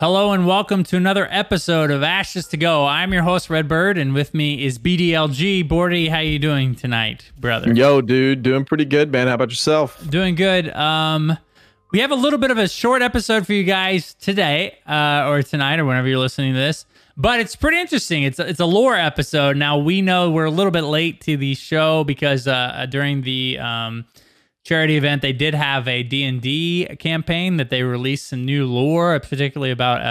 Hello and welcome to another episode of Ashes to Go. I'm your host, Redbird, and with me is BDLG. Bordy, how you doing tonight, brother? Yo, dude, doing pretty good, man. How about yourself? Doing good. We have a little bit of a short episode for you guys today, or tonight, or whenever you're listening to this. But it's pretty interesting. It's a lore episode. Now, we know we're a little bit late to the show because during the charity event, they did have a D&D campaign that they released some new lore, particularly about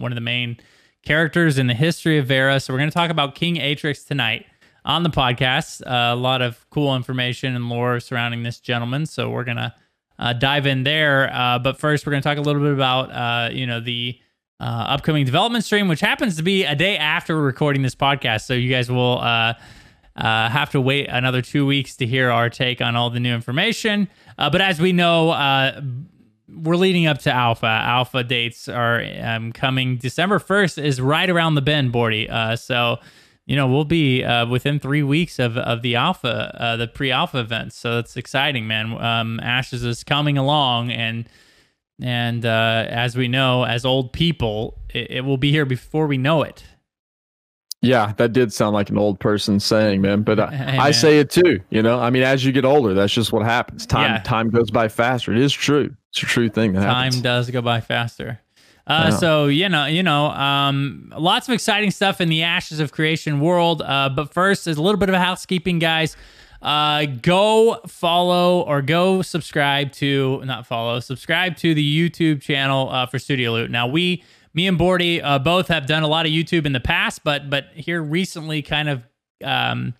one of the main characters in the history of Vera. So we're going to talk about King Atrax tonight on the podcast. A lot of cool information and lore surrounding this gentleman. So we're going to dive in there. But first, we're going to talk a little bit about the upcoming development stream, which happens to be a day after recording this podcast. So you guys will have to wait another 2 weeks to hear our take on all the new information. But as we know, we're leading up to Alpha. Alpha dates are coming. December 1st is right around the bend, Bordy. So, you know, we'll be within 3 weeks of the Alpha, the pre-Alpha events. So that's exciting, man. Ashes is coming along, and as we know, as old people, it will be here before we know it. Yeah, that did sound like an old person saying, man, but I say it too, you know? I mean, as you get older, that's just what happens. Time goes by faster. It is true. It's a true thing that happens. Time does go by faster. So, lots of exciting stuff in the Ashes of Creation world. But first, there's a little bit of housekeeping, guys. Subscribe to the YouTube channel for Studio Loot. Now, me and Bordy both have done a lot of YouTube in the past, but here recently kind of come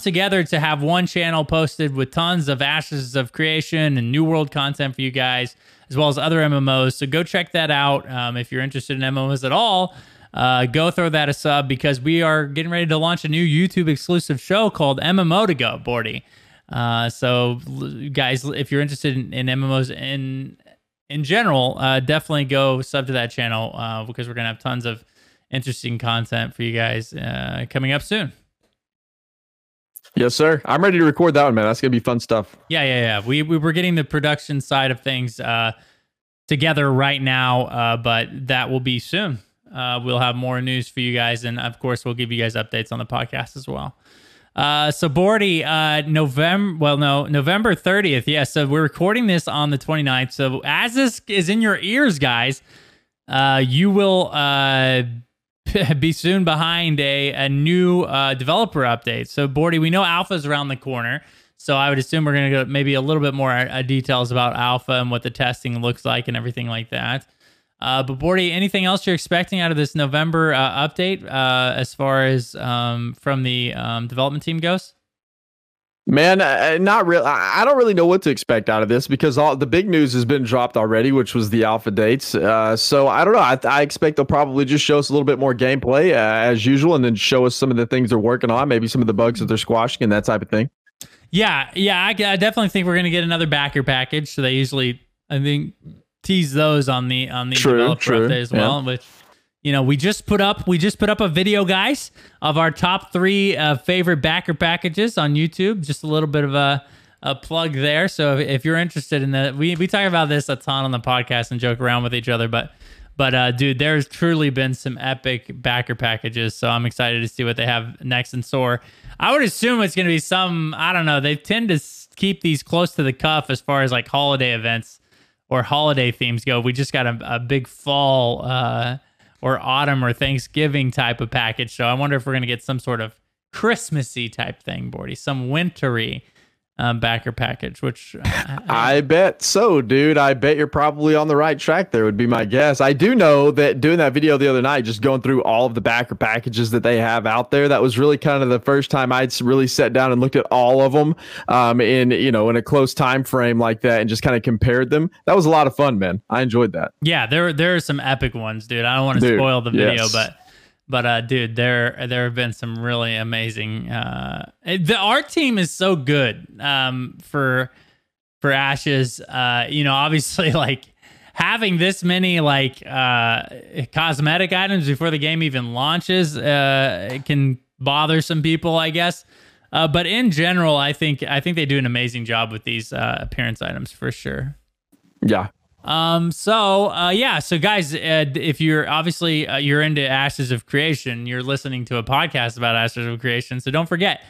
together to have one channel posted with tons of Ashes of Creation and New World content for you guys, as well as other MMOs. So go check that out. If you're interested in MMOs at all, go throw that a sub, because we are getting ready to launch a new YouTube exclusive show called MMO2Go, Bordy. So guys, if you're interested in MMOs in general, definitely go sub to that channel because we're going to have tons of interesting content for you guys coming up soon. Yes, sir. I'm ready to record that one, man. That's going to be fun stuff. Yeah. We were getting the production side of things together right now, but that will be soon. We'll have more news for you guys, and of course, we'll give you guys updates on the podcast as well. So Bordy, November 30th. Yeah. So we're recording this on the 29th. So as this is in your ears, guys, you will, be soon behind a new, developer update. So Bordy, we know Alpha's around the corner. So I would assume we're going to go maybe a little bit more details about Alpha and what the testing looks like and everything like that. But Bordy, anything else you're expecting out of this November update as far as from the development team goes? Man, not really. I don't really know what to expect out of this, because all the big news has been dropped already, which was the alpha dates. So I don't know. I expect they'll probably just show us a little bit more gameplay as usual, and then show us some of the things they're working on, maybe some of the bugs that they're squashing and that type of thing. Yeah. I definitely think we're going to get another backer package. So they usually, I think, tease those on the developer update as well. Yeah. But you know, we just put up a video, guys, of our top three favorite backer packages on YouTube. Just a little bit of a plug there. So if you're interested in that, we talk about this a ton on the podcast and joke around with each other. But dude, there's truly been some epic backer packages. So I'm excited to see what they have next in store. I would assume it's going to be some, I don't know. They tend to keep these close to the cuff as far as like holiday events or holiday themes go. We just got a big fall or autumn or Thanksgiving type of package. So I wonder if we're going to get some sort of Christmassy type thing, Bordy, some wintry backer package, which I bet so, dude. I bet you're probably on the right track there, would be my guess. I do know that doing that video the other night, just going through all of the backer packages that they have out there, that was really kind of the first time I'd really sat down and looked at all of them in a close time frame like that, and just kind of compared them. That was a lot of fun, man. I enjoyed that. Yeah, there are some epic ones, dude. I don't want to spoil the video, yes. But dude, there have been some really amazing. The art team is so good for Ashes. Obviously, like having this many like cosmetic items before the game even launches, it can bother some people, I guess. But in general, I think they do an amazing job with these appearance items for sure. Yeah. Yeah, so guys, if you're obviously you're into Ashes of Creation, you're listening to a podcast about Ashes of Creation, so don't forget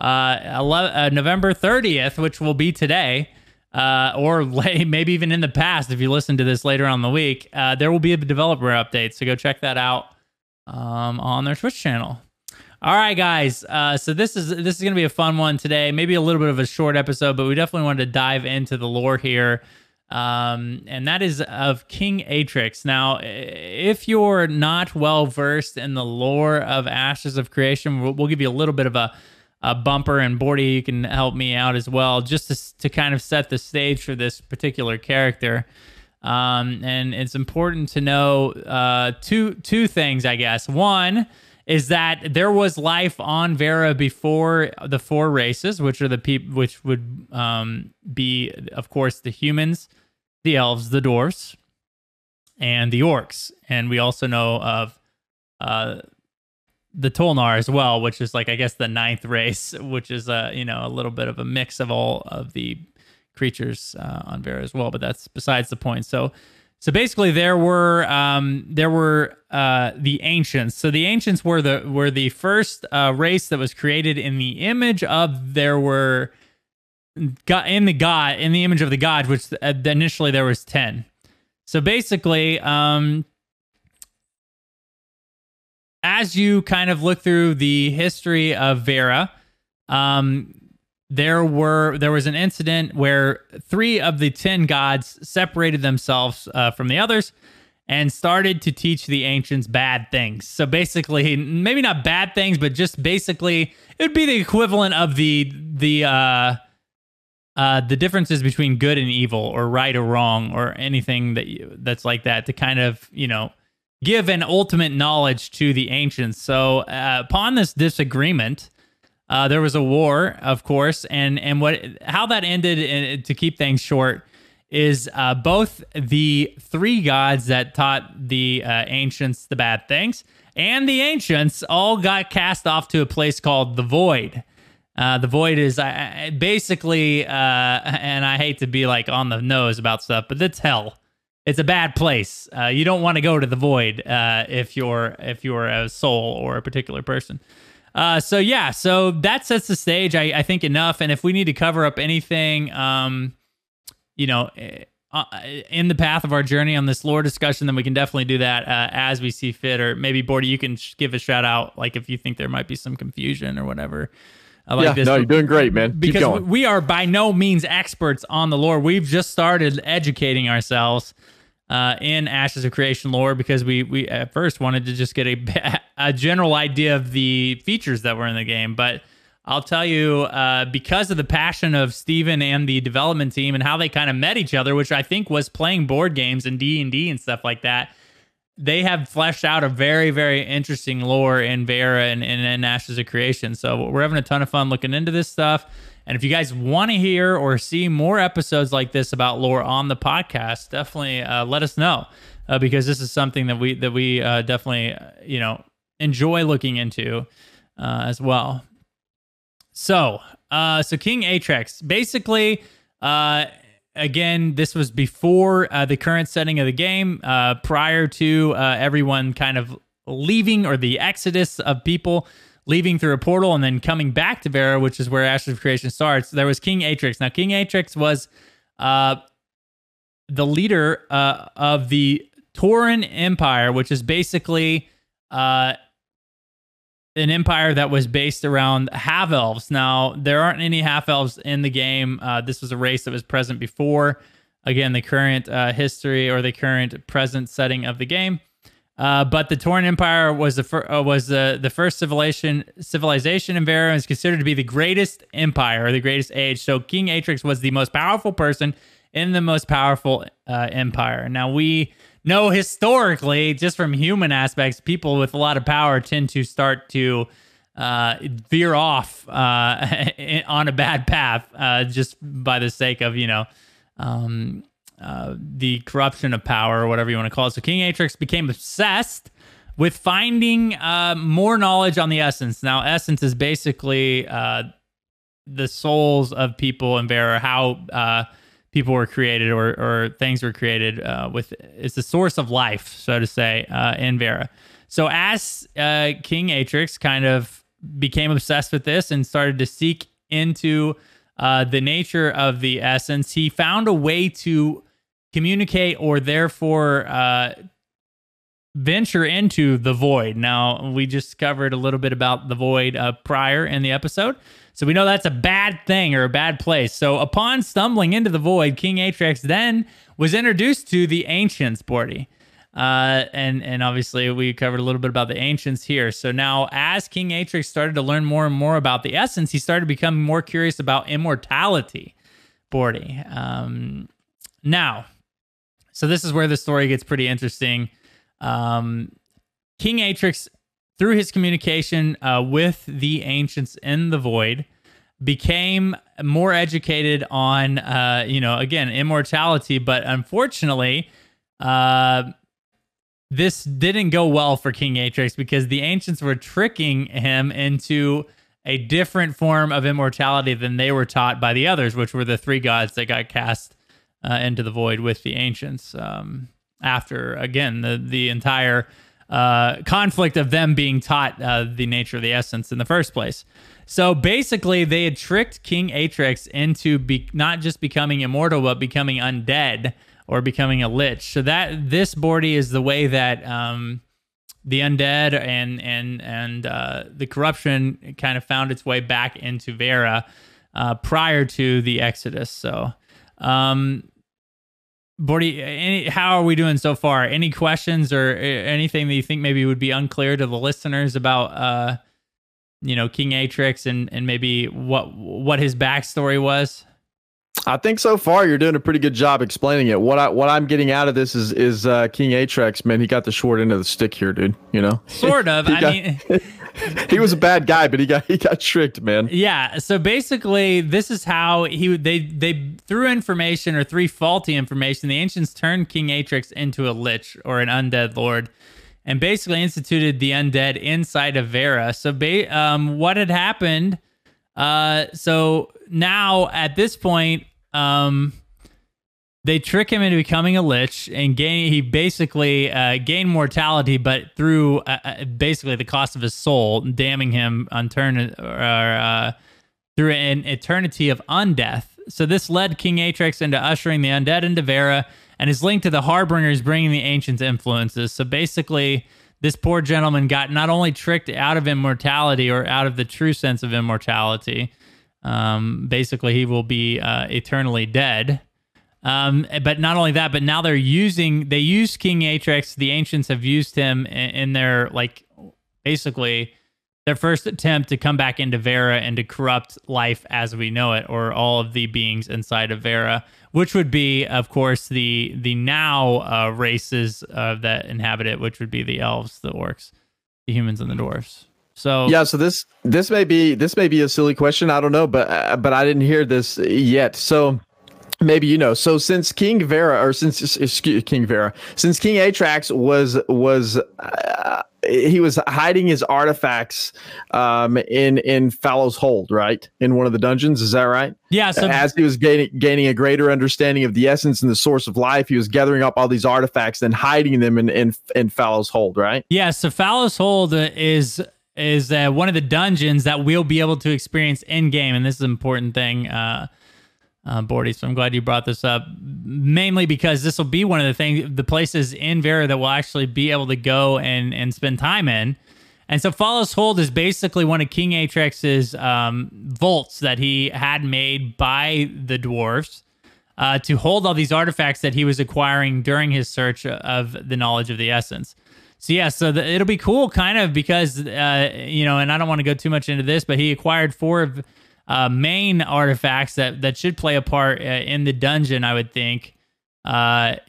November 30th, which will be today, or maybe even in the past if you listen to this later on the week, there will be a developer update, so go check that out on their Twitch channel. All right, guys, so this is gonna be a fun one today, maybe a little bit of a short episode, but we definitely wanted to dive into the lore here. And that is of King Atrax. Now, if you're not well versed in the lore of Ashes of Creation, we'll give you a little bit of a bumper, and Bordy, you can help me out as well, just to kind of set the stage for this particular character. And it's important to know two things, I guess. One is that there was life on Vera before the four races, which are the which would be, of course, the humans, the elves, the dwarves, and the orcs. And we also know of the Tolnar as well, which is, like, I guess, the ninth race, which is a little bit of a mix of all of the creatures on Vera as well. But that's besides the point. So basically, there were the ancients. So the ancients were the first race that was created in the image of in the image of the gods, which initially there was 10. So basically, as you kind of look through the history of Vera, there was an incident where 3 of the 10 gods separated themselves from the others and started to teach the ancients bad things. So basically, maybe not bad things, but just basically, it would be the equivalent of the differences between good and evil, or right or wrong, or anything that's like that, to kind of, give an ultimate knowledge to the ancients. So upon this disagreement, there was a war, of course, and how that ended, and to keep things short, is both the 3 gods that taught the ancients the bad things and the ancients all got cast off to a place called the Void. The Void is basically, and I hate to be like on the nose about stuff, but that's hell. It's a bad place. You don't want to go to the Void if you're a soul or a particular person. So that sets the stage, I think, enough. And if we need to cover up anything, in the path of our journey on this lore discussion, then we can definitely do that as we see fit. Or maybe, Bordy, you can give a shout out, like, if you think there might be some confusion or whatever. You're doing great, man. Because keep going. We are by no means experts on the lore. We've just started educating ourselves in Ashes of Creation lore, because we at first wanted to just get a general idea of the features that were in the game. But I'll tell you, because of the passion of Steven and the development team and how they kind of met each other, which I think was playing board games and D&D and stuff like that, they have fleshed out a very, very interesting lore in Vera and in Ashes of Creation. So we're having a ton of fun looking into this stuff. And if you guys want to hear or see more episodes like this about lore on the podcast, definitely let us know, because this is something that we definitely enjoy looking into as well. So King Atrax, basically, again, this was before the current setting of the game, prior to everyone kind of leaving, or the exodus of people leaving through a portal and then coming back to Vera, which is where Ashes of Creation starts. There was King Atrax. Now, King Atrax was the leader of the Toren Empire, which is basically an empire that was based around half-elves. Now, there aren't any half-elves in the game. This was a race that was present before, again, the current history, or the current present setting of the game. But the Toren Empire was the first civilization in Vera, and is considered to be the greatest empire, or the greatest age. So King Atrax was the most powerful person in the most powerful empire. Now, we know historically, just from human aspects, people with a lot of power tend to start to veer off on a bad path, just by the sake of, the corruption of power, or whatever you want to call it. So King Atrax became obsessed with finding more knowledge on the essence. Now, essence is basically the souls of people in Vera, how people were created, or things were created with. It's the source of life, so to say, in Vera. So as King Atrax kind of became obsessed with this and started to seek into the nature of the essence, he found a way to communicate, or therefore venture into the void. Now, we just covered a little bit about the void prior in the episode, so we know that's a bad thing or a bad place. So upon stumbling into the void, King Atrax then was introduced to the Ancients, Bordy. And obviously we covered a little bit about the Ancients here. So now as King Atrax started to learn more and more about the essence, he started becoming more curious about immortality, Bordy. Now, so this is where the story gets pretty interesting. King Atrax, through his communication with the Ancients in the void, became more educated on, again, immortality. But unfortunately, this didn't go well for King Atrax, because the Ancients were tricking him into a different form of immortality than they were taught by the others, which were the three gods that got cast into the void with the Ancients. After, again, the entire conflict of them being taught the nature of the essence in the first place. So basically, they had tricked King Atrax into not just becoming immortal, but becoming undead, or becoming a lich. So that this, Bordy, is the way that the undead and the corruption kind of found its way back into Vera prior to the Exodus. So, Bordy, how are we doing so far? Any questions or anything that you think maybe would be unclear to the listeners about King Atrax and maybe what his backstory was? I think so far you're doing a pretty good job explaining it. What I'm getting out of this is King Atrax, man, he got the short end of the stick here, dude. You know, sort of. He was a bad guy, but he got tricked, man. Yeah. So basically, this is how they threw information, or threw faulty information. The Ancients turned King Atrax into a lich, or an undead lord, and basically instituted the undead inside of Vera. So what had happened? So now at this point, they trick him into becoming a lich, and he basically gained mortality, but through basically the cost of his soul, damning him through an eternity of undeath. So this led King Atrax into ushering the undead into Vera, and his link to the Harbingers bringing the Ancients' influences. So basically, this poor gentleman got not only tricked out of immortality, or out of the true sense of immortality, basically he will be eternally dead. But not only that, but now they use King Atrax. The Ancients have used him in their, like, basically their first attempt to come back into Vera and to corrupt life as we know it, or all of the beings inside of Vera, which would be, of course, the now races that inhabit it, which would be the elves, the orcs, the humans, and the dwarves. So yeah, so this may be a silly question, I don't know, but I didn't hear this yet. So maybe you know. So since since King Atrax was he was hiding his artifacts in Fallow's Hold, right? In one of the dungeons, is that right? Yeah. So as he was gaining a greater understanding of the essence and the source of life, he was gathering up all these artifacts and hiding them in Fallow's Hold, right? Yeah. So Fallow's Hold is one of the dungeons that we'll be able to experience in game, and this is an important thing. Bordy, so I'm glad you brought this up, mainly because this will be one of the places in Vera that we'll actually be able to go and spend time in. And so Fallow's Hold is basically one of King Atrax's vaults that he had made by the dwarves to hold all these artifacts that he was acquiring during his search of the knowledge of the essence. So yeah, so it'll be cool, kind of, because, and I don't want to go too much into this, but he acquired 4 of main artifacts that should play a part in the dungeon, I would think, as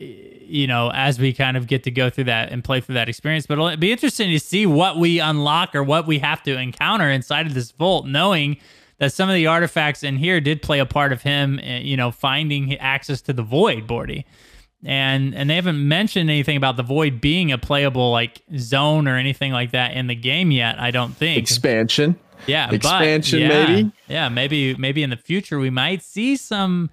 we kind of get to go through that and play through that experience. But it'll be interesting to see what we unlock, or what we have to encounter inside of this vault, knowing that some of the artifacts in here did play a part of him, finding access to the void, Bordy. And they haven't mentioned anything about the void being a playable, like, zone or anything like that in the game yet, I don't think. Expansion. Yeah, maybe in the future we might see some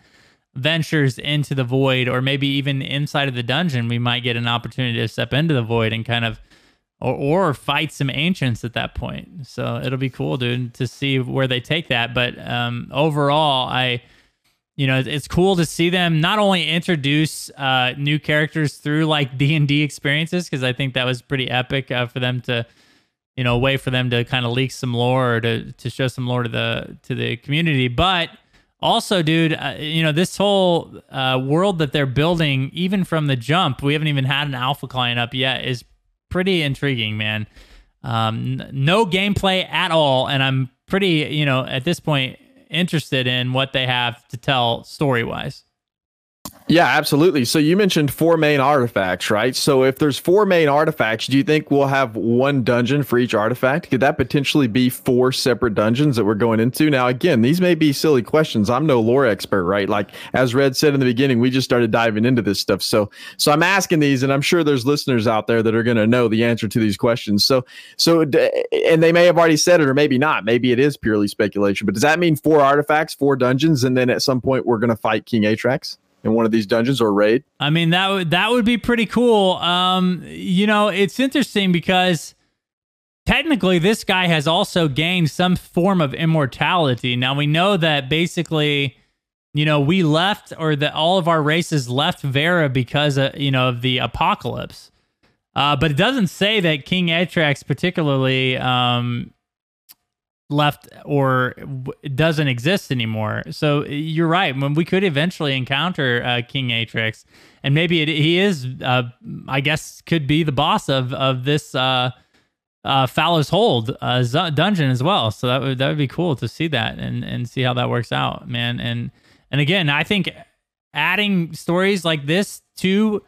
ventures into the void, or maybe even inside of the dungeon, we might get an opportunity to step into the void and kind of, or fight some ancients at that point. So it'll be cool, dude, to see where they take that. But overall, you know, it's cool to see them not only introduce new characters through like D&D experiences, because I think that was pretty epic for them to, you know, a way for them to kind of leak some lore, or to show some lore to the community. But also, dude, you know, this whole world that they're building, even from the jump, we haven't even had an alpha client up yet, is pretty intriguing, man. No gameplay at all, and I'm pretty, you know, at this point, interested in what they have to tell story-wise. Yeah, absolutely. So you mentioned 4 main artifacts, right? So if there's 4 main artifacts, do you think we'll have 1 dungeon for each artifact? Could that potentially be 4 separate dungeons that we're going into? Now, again, these may be silly questions. I'm no lore expert, right? Like, as Red said in the beginning, we just started diving into this stuff. So I'm asking these, and I'm sure there's listeners out there that are going to know the answer to these questions. So and they may have already said it, or maybe not. Maybe it is purely speculation. But does that mean 4 artifacts, 4 dungeons, and then at some point we're going to fight King Atrax in one of these dungeons, or raid? I mean, that would be pretty cool. You know, it's interesting because technically this guy has also gained some form of immortality. Now, we know that basically, you know, we left, or that all of our races left Vera because of, you know, of the apocalypse. But it doesn't say that King Atrax particularly left, or doesn't exist anymore. So you're right, when we could eventually encounter King Atrax, and maybe he is I guess could be the boss of this Fallow's Hold dungeon as well. So that would be cool to see that and see how that works out, man. And again, I think adding stories like this to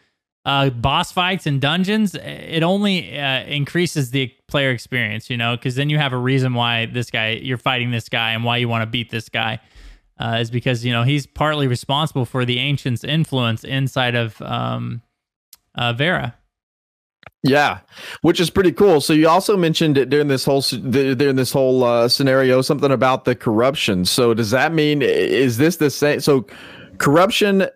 boss fights and dungeons, it only increases the player experience, you know, because then you have a reason why you're fighting this guy, and why you want to beat this guy, is because, you know, he's partly responsible for the Ancients' influence inside of Vera. Yeah, which is pretty cool. So you also mentioned it during this whole scenario, something about the corruption. So does that mean, is this the same? So corruption,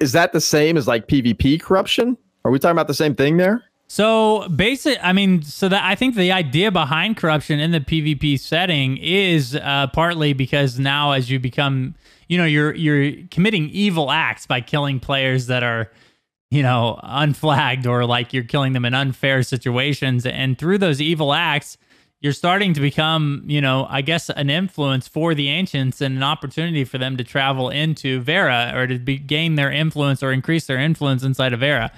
is that the same as like PvP corruption? Are we talking about the same thing there? So basically, I mean, I think the idea behind corruption in the PvP setting is partly because now, as you become, you know, you're committing evil acts by killing players that are, you know, unflagged, or like you're killing them in unfair situations. And through those evil acts, you're starting to become, you know, I guess, an influence for the Ancients, and an opportunity for them to travel into Vera, or to gain their influence, or increase their influence inside of Vera.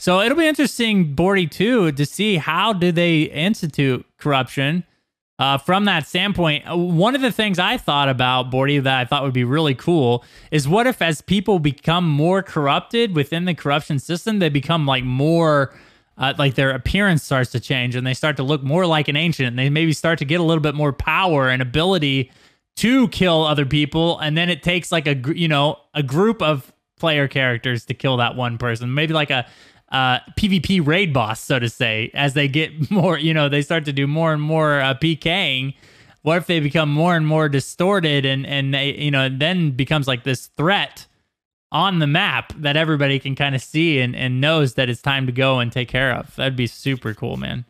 So it'll be interesting, Bordy, too, to see how do they institute corruption from that standpoint. One of the things I thought about, Bordy, that I thought would be really cool is, what if as people become more corrupted within the corruption system, they become like more... like their appearance starts to change, and they start to look more like an ancient, and they maybe start to get a little bit more power and ability to kill other people. And then it takes like a group of player characters to kill that one person, maybe like a PvP raid boss, so to say, as they get more, you know, they start to do more and more PKing. What if they become more and more distorted, and they, you know, then becomes like this threat on the map that everybody can kind of see and knows that it's time to go and take care of. That'd be super cool, man.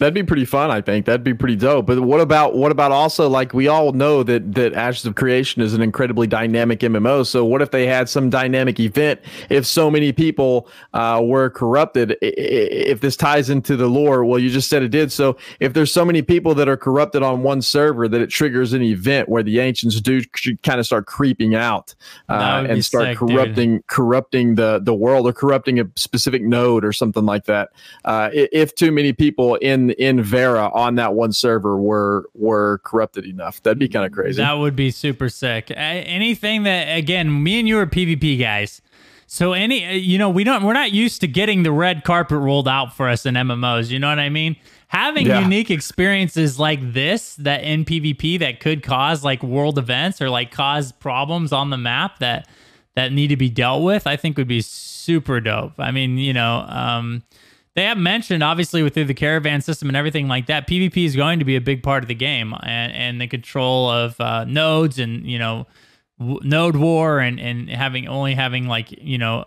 That'd be pretty fun, I think. That'd be pretty dope. But what about also, like, we all know that Ashes of Creation is an incredibly dynamic MMO. So what if they had some dynamic event if so many people were corrupted? If this ties into the lore, well, you just said it did. So if there's so many people that are corrupted on one server that it triggers an event where the Ancients do kind of start creeping out and start corrupting the world, or corrupting a specific node or something like that. If too many people in Vera on that one server were corrupted enough. That'd be kind of crazy. That would be super sick. Anything that, again, me and you are PvP guys. So you know, we're not used to getting the red carpet rolled out for us in MMOs. You know what I mean? Having unique experiences like this, that in PvP that could cause like world events, or like cause problems on the map that need to be dealt with, I think would be super dope. I mean, you know, they have mentioned, obviously, through the caravan system and everything like that, PvP is going to be a big part of the game, and the control of nodes, and, you know, node war and only having like, you know,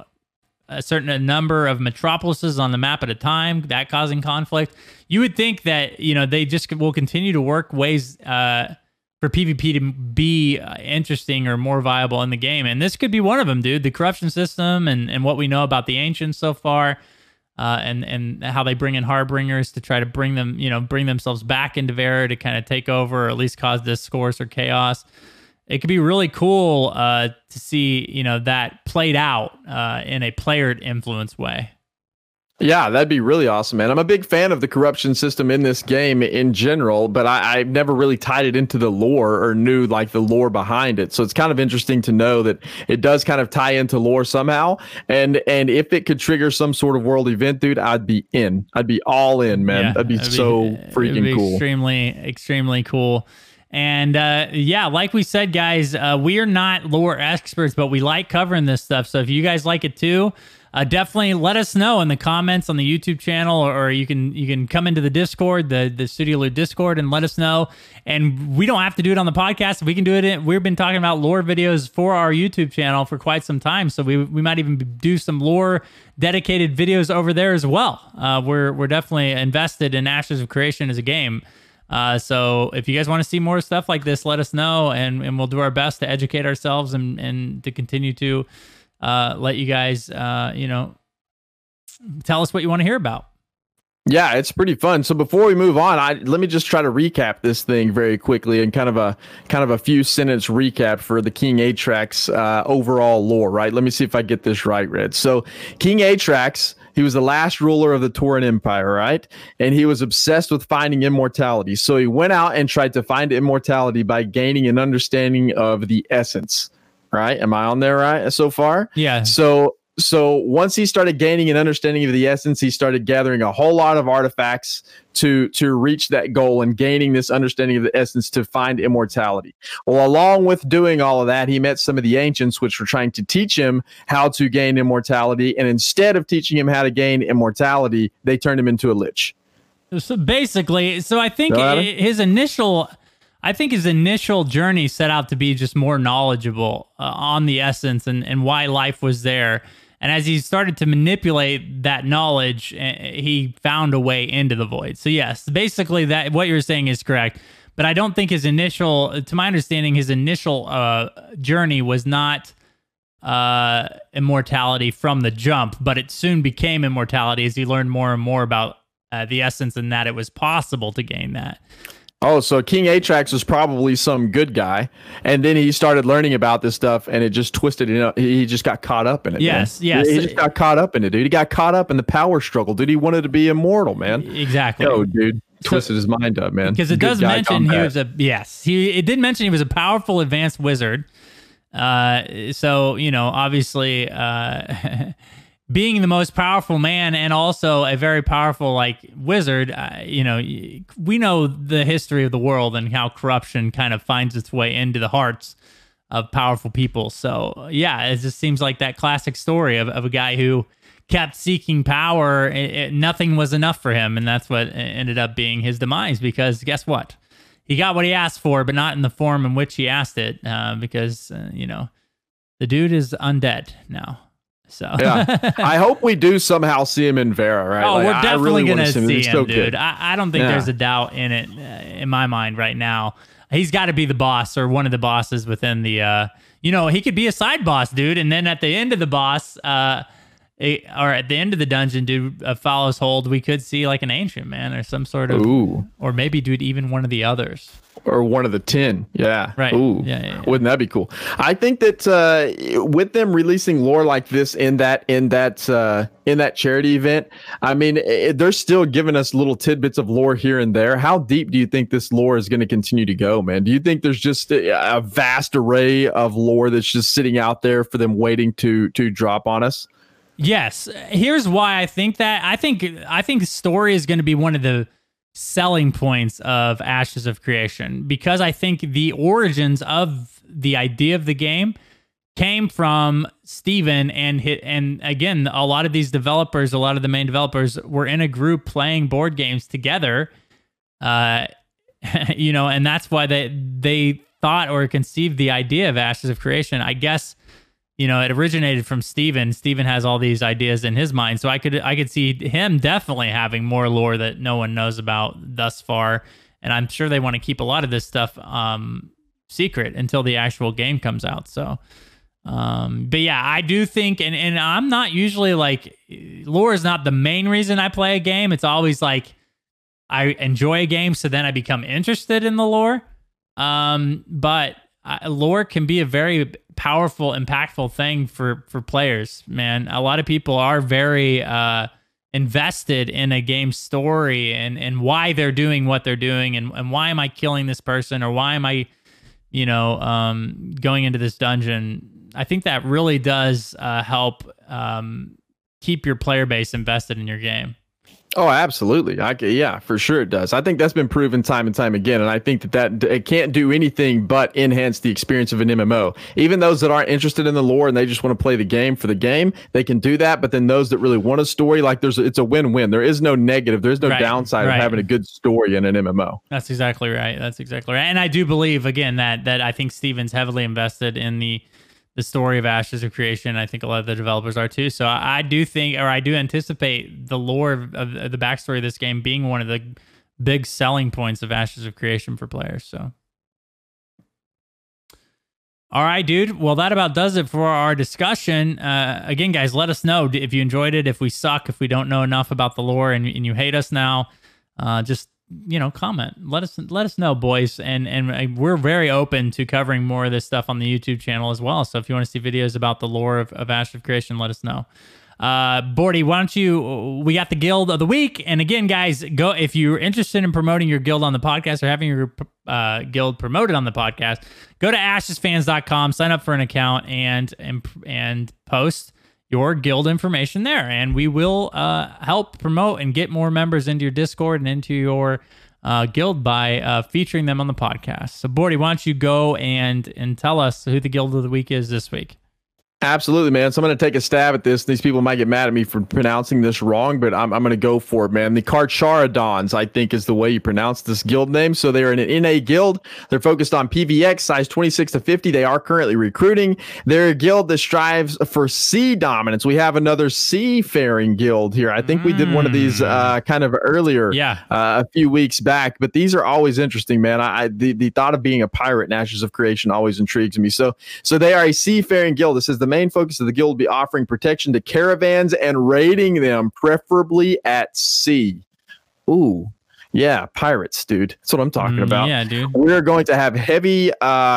a certain number of metropolises on the map at a time, that causing conflict, you would think that, you know, they just will continue to work ways for PvP to be interesting or more viable in the game. And this could be one of them, dude. The corruption system and what we know about the Ancients so far, and how they bring in Harbingers to try to bring them, you know, bring themselves back into Vera to kind of take over or at least cause discourse or chaos. It could be really cool to see, you know, that played out in a player-influenced way. Yeah, that'd be really awesome, man. I'm a big fan of the corruption system in this game in general, but I've never really tied it into the lore or knew like the lore behind it. So it's kind of interesting to know that it does kind of tie into lore somehow. And if it could trigger some sort of world event, dude, I'd be in. I'd be all in, man. Yeah, that'd be so freaking cool. Extremely cool. And yeah, like we said, guys, we are not lore experts, but we like covering this stuff. So if you guys like it too, definitely let us know in the comments on the YouTube channel, or you can come into the Discord, the Studio Loot Discord, and let us know. And we don't have to do it on the podcast. We can do it. We've been talking about lore videos for our YouTube channel for quite some time, so we might even do some lore dedicated videos over there as well. We're definitely invested in Ashes of Creation as a game. So if you guys want to see more stuff like this, let us know, and we'll do our best to educate ourselves and to continue to let you guys, you know, tell us what you want to hear about. Yeah, it's pretty fun. So before we move on, let me just try to recap this thing very quickly and kind of a few sentence recap for the King Atrax overall lore, right? Let me see if I get this right, Red. So King Atrax, he was the last ruler of the Toren Empire, right? And he was obsessed with finding immortality. So he went out and tried to find immortality by gaining an understanding of the essence, right? Am I on there right so far? Yeah. So once he started gaining an understanding of the essence, he started gathering a whole lot of artifacts to reach that goal and gaining this understanding of the essence to find immortality. Well, along with doing all of that, he met some of the Ancients, which were trying to teach him how to gain immortality. And instead of teaching him how to gain immortality, they turned him into a lich. So basically, I think his initial journey set out to be just more knowledgeable on the essence and why life was there. And as he started to manipulate that knowledge, he found a way into the void. So yes, basically that what you're saying is correct. But I don't think to my understanding, his initial journey was not immortality from the jump, but it soon became immortality as he learned more and more about the essence and that it was possible to gain that. Oh, so King Atrax was probably some good guy, and then he started learning about this stuff, and it just twisted it up. He just got caught up in it. Yes. He just got caught up in it, dude. He got caught up in the power struggle, dude. He wanted to be immortal, man. Exactly. Yo, dude, twisted his mind up, man. Because it does mention he was it did mention he was a powerful, advanced wizard. So you know, obviously, being the most powerful man and also a very powerful wizard, you know, we know the history of the world and how corruption kind of finds its way into the hearts of powerful people. So yeah, it just seems like that classic story of a guy who kept seeking power. Nothing was enough for him. And that's what ended up being his demise, because guess what? He got what he asked for, but not in the form in which he asked it, because, you know, the dude is undead now. So yeah, I hope we do somehow see him in Vera, right? Oh, we're definitely gonna see him, so dude. I don't think there's a doubt in it in my mind right now. He's got to be the boss or one of the bosses within the. You know, he could be a side boss, dude, and then at the end of the boss, or at the end of the dungeon, dude, Fallow's Hold, we could see like an Ancient, man, or some sort of, or maybe, dude, even one of the others. Or one of the 10. Yeah. Right. Ooh. Yeah. Wouldn't that be cool? I think that with them releasing lore like this in that charity event, I mean, they're still giving us little tidbits of lore here and there. How deep do you think this lore is going to continue to go, man? Do you think there's just a vast array of lore that's just sitting out there for them waiting to drop on us? Yes. Here's why I think that. I think story is going to be one of the selling points of Ashes of Creation, because I think the origins of the idea of the game came from Steven and again, a lot of these developers, a lot of the main developers were in a group playing board games together, you know, and that's why they thought or conceived the idea of Ashes of Creation. I guess, you know, it originated from Steven. Steven has all these ideas in his mind. So I could see him definitely having more lore that no one knows about thus far. And I'm sure they want to keep a lot of this stuff secret until the actual game comes out. So, but yeah, I do think, and I'm not usually like, lore is not the main reason I play a game. It's always like, I enjoy a game, so then I become interested in the lore. But lore can be a very powerful, impactful thing for players, man. A lot of people are very invested in a game's story and why they're doing what they're doing, and why am I killing this person, or why am I, you know, going into this dungeon. I think that really does help keep your player base invested in your game. Oh, absolutely. Yeah, for sure it does. I think that's been proven time and time again. And I think that it can't do anything but enhance the experience of an MMO. Even those that aren't interested in the lore and they just want to play the game for the game, they can do that. But then those that really want a story, like it's a win-win. There is no negative. There is no downside of having a good story in an MMO. That's exactly right. That's exactly right. And I do believe, again, that I think Steven's heavily invested in the story of Ashes of Creation. I think a lot of the developers are too. So I do think, or I do anticipate the lore of the backstory of this game being one of the big selling points of Ashes of Creation for players. So, all right, dude. Well, that about does it for our discussion. Again, guys, let us know if you enjoyed it, if we suck, if we don't know enough about the lore and you hate us now, just, you know, comment, let us know, boys. And we're very open to covering more of this stuff on the YouTube channel as well. So if you want to see videos about the lore of Ashes of Creation, let us know. Bordy, why don't you, we got the guild of the week. And again, guys, go, if you're interested in promoting your guild on the podcast or having your guild promoted on the podcast, go to ashesfans.com, sign up for an account and post your guild information there, and we will help promote and get more members into your Discord and into your guild by featuring them on the podcast. So, Bordy, why don't you go and tell us who the guild of the week is this week? Absolutely, man. So I'm going to take a stab at this. These people might get mad at me for pronouncing this wrong, but I'm going to go for it, man. The Karcharadons, I think, is the way you pronounce this guild name. So they are in an NA guild. They're focused on PvX, size 26 to 50. They are currently recruiting. They're a guild that strives for sea dominance. We have another seafaring guild here. I think we did one of these kind of earlier, a few weeks back, but these are always interesting, man. The thought of being a pirate in Ashes of Creation always intrigues me. So they are a seafaring guild. This is the main focus of the guild will be offering protection to caravans and raiding them, preferably at sea. Ooh. Yeah, pirates, dude. That's what I'm talking about. Yeah, dude. We're going to have heavy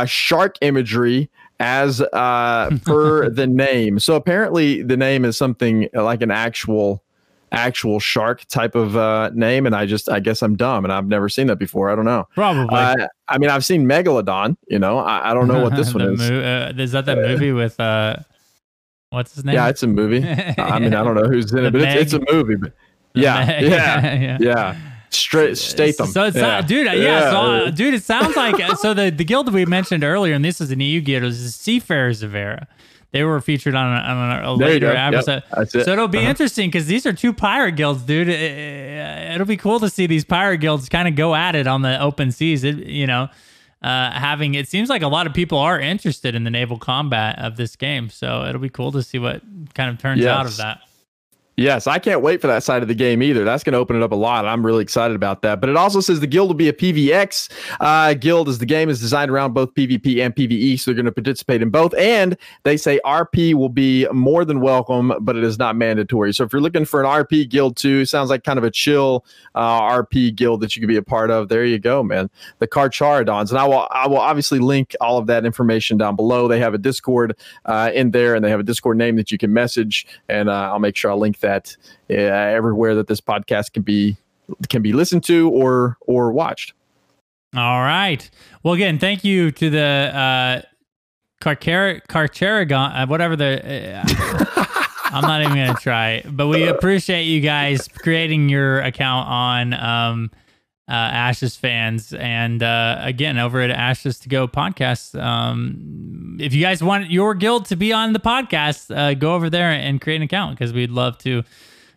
shark imagery as per the name. So apparently the name is something like an actual shark type of name, and I guess I'm dumb and I've never seen that before. I don't know. Probably. I mean, I've seen Megalodon, you know. I don't know what this one is. Is that movie with what's his name? Yeah, it's a movie. I mean, I don't know who's in it, but it's a movie. But yeah. Straight Statham. So it's not, dude. Yeah. So, dude, it sounds like so the guild that we mentioned earlier, and this is an EU guild, is the Seafarers of Era. They were featured on a later episode. Yep, so it'll be interesting because these are two pirate guilds, dude. It'll be cool to see these pirate guilds kind of go at it on the open seas. It seems like a lot of people are interested in the naval combat of this game. So it'll be cool to see what kind of turns out of that. Yes, I can't wait for that side of the game either. That's going to open it up a lot. I'm really excited about that. But it also says the guild will be a PvX guild as the game is designed around both PvP and PvE. So they're going to participate in both. And they say RP will be more than welcome, but it is not mandatory. So if you're looking for an RP guild too, sounds like kind of a chill RP guild that you could be a part of. There you go, man. The Karcharadons. And I will obviously link all of that information down below. They have a Discord in there, and they have a Discord name that you can message. And I'll make sure I'll link that everywhere that this podcast can be listened to or watched. All right. Well, again, thank you to the Karcharagon, whatever the. I'm not even going to try, but we appreciate you guys creating your account on Ashes Fans, and again over at Ashes to Go podcast. If you guys want your guild to be on the podcast, go over there and create an account because we'd love to,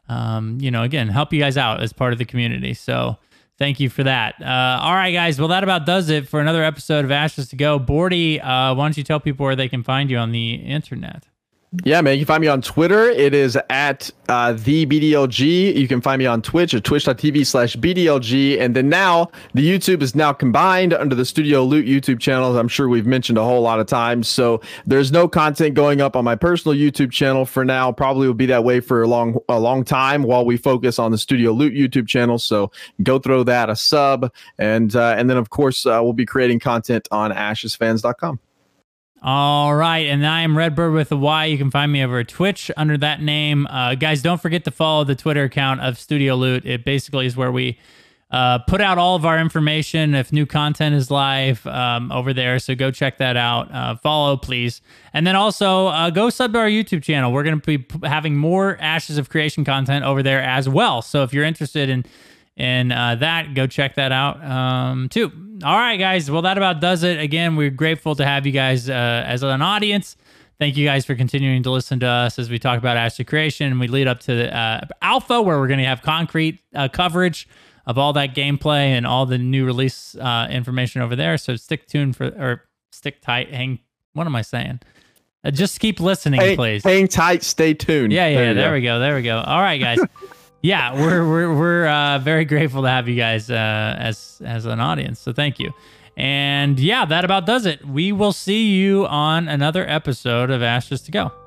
again, help you guys out as part of the community. So Thank you for that. All right, guys. Well, that about does it for another episode of Ashes to Go. Bordy, why don't you tell people where they can find you on the internet? Yeah, man. You can find me on Twitter. It is at the BDLG. You can find me on Twitch at twitch.tv/BDLG. And then now the YouTube is now combined under the Studio Loot YouTube channels. I'm sure we've mentioned a whole lot of times. So there's no content going up on my personal YouTube channel for now. Probably will be that way for a long time while we focus on the Studio Loot YouTube channel. So go throw that a sub. And then, of course, we'll be creating content on ashesfans.com. All right, and I am Redbird with a Y. You can find me over at Twitch under that name. Guys, don't forget to follow the Twitter account of Studio Loot. It basically is where we put out all of our information if new content is live over there. So go check that out. Follow, please. And then also go sub to our YouTube channel. We're going to be having more Ashes of Creation content over there as well. So if you're interested in that, go check that out too. All right, guys. Well, that about does it. Again, we're grateful to have you guys as an audience. Thank you guys for continuing to listen to us as we talk about Ashes of Creation, and we lead up to the Alpha, where we're going to have concrete coverage of all that gameplay and all the new release information over there. So stick tight. Hang. What am I saying? Just keep listening, please. Hang tight. Stay tuned. Yeah. There we go. All right, guys. Yeah, we're very grateful to have you guys as an audience. So thank you. And yeah, that about does it. We will see you on another episode of Ashes to Go.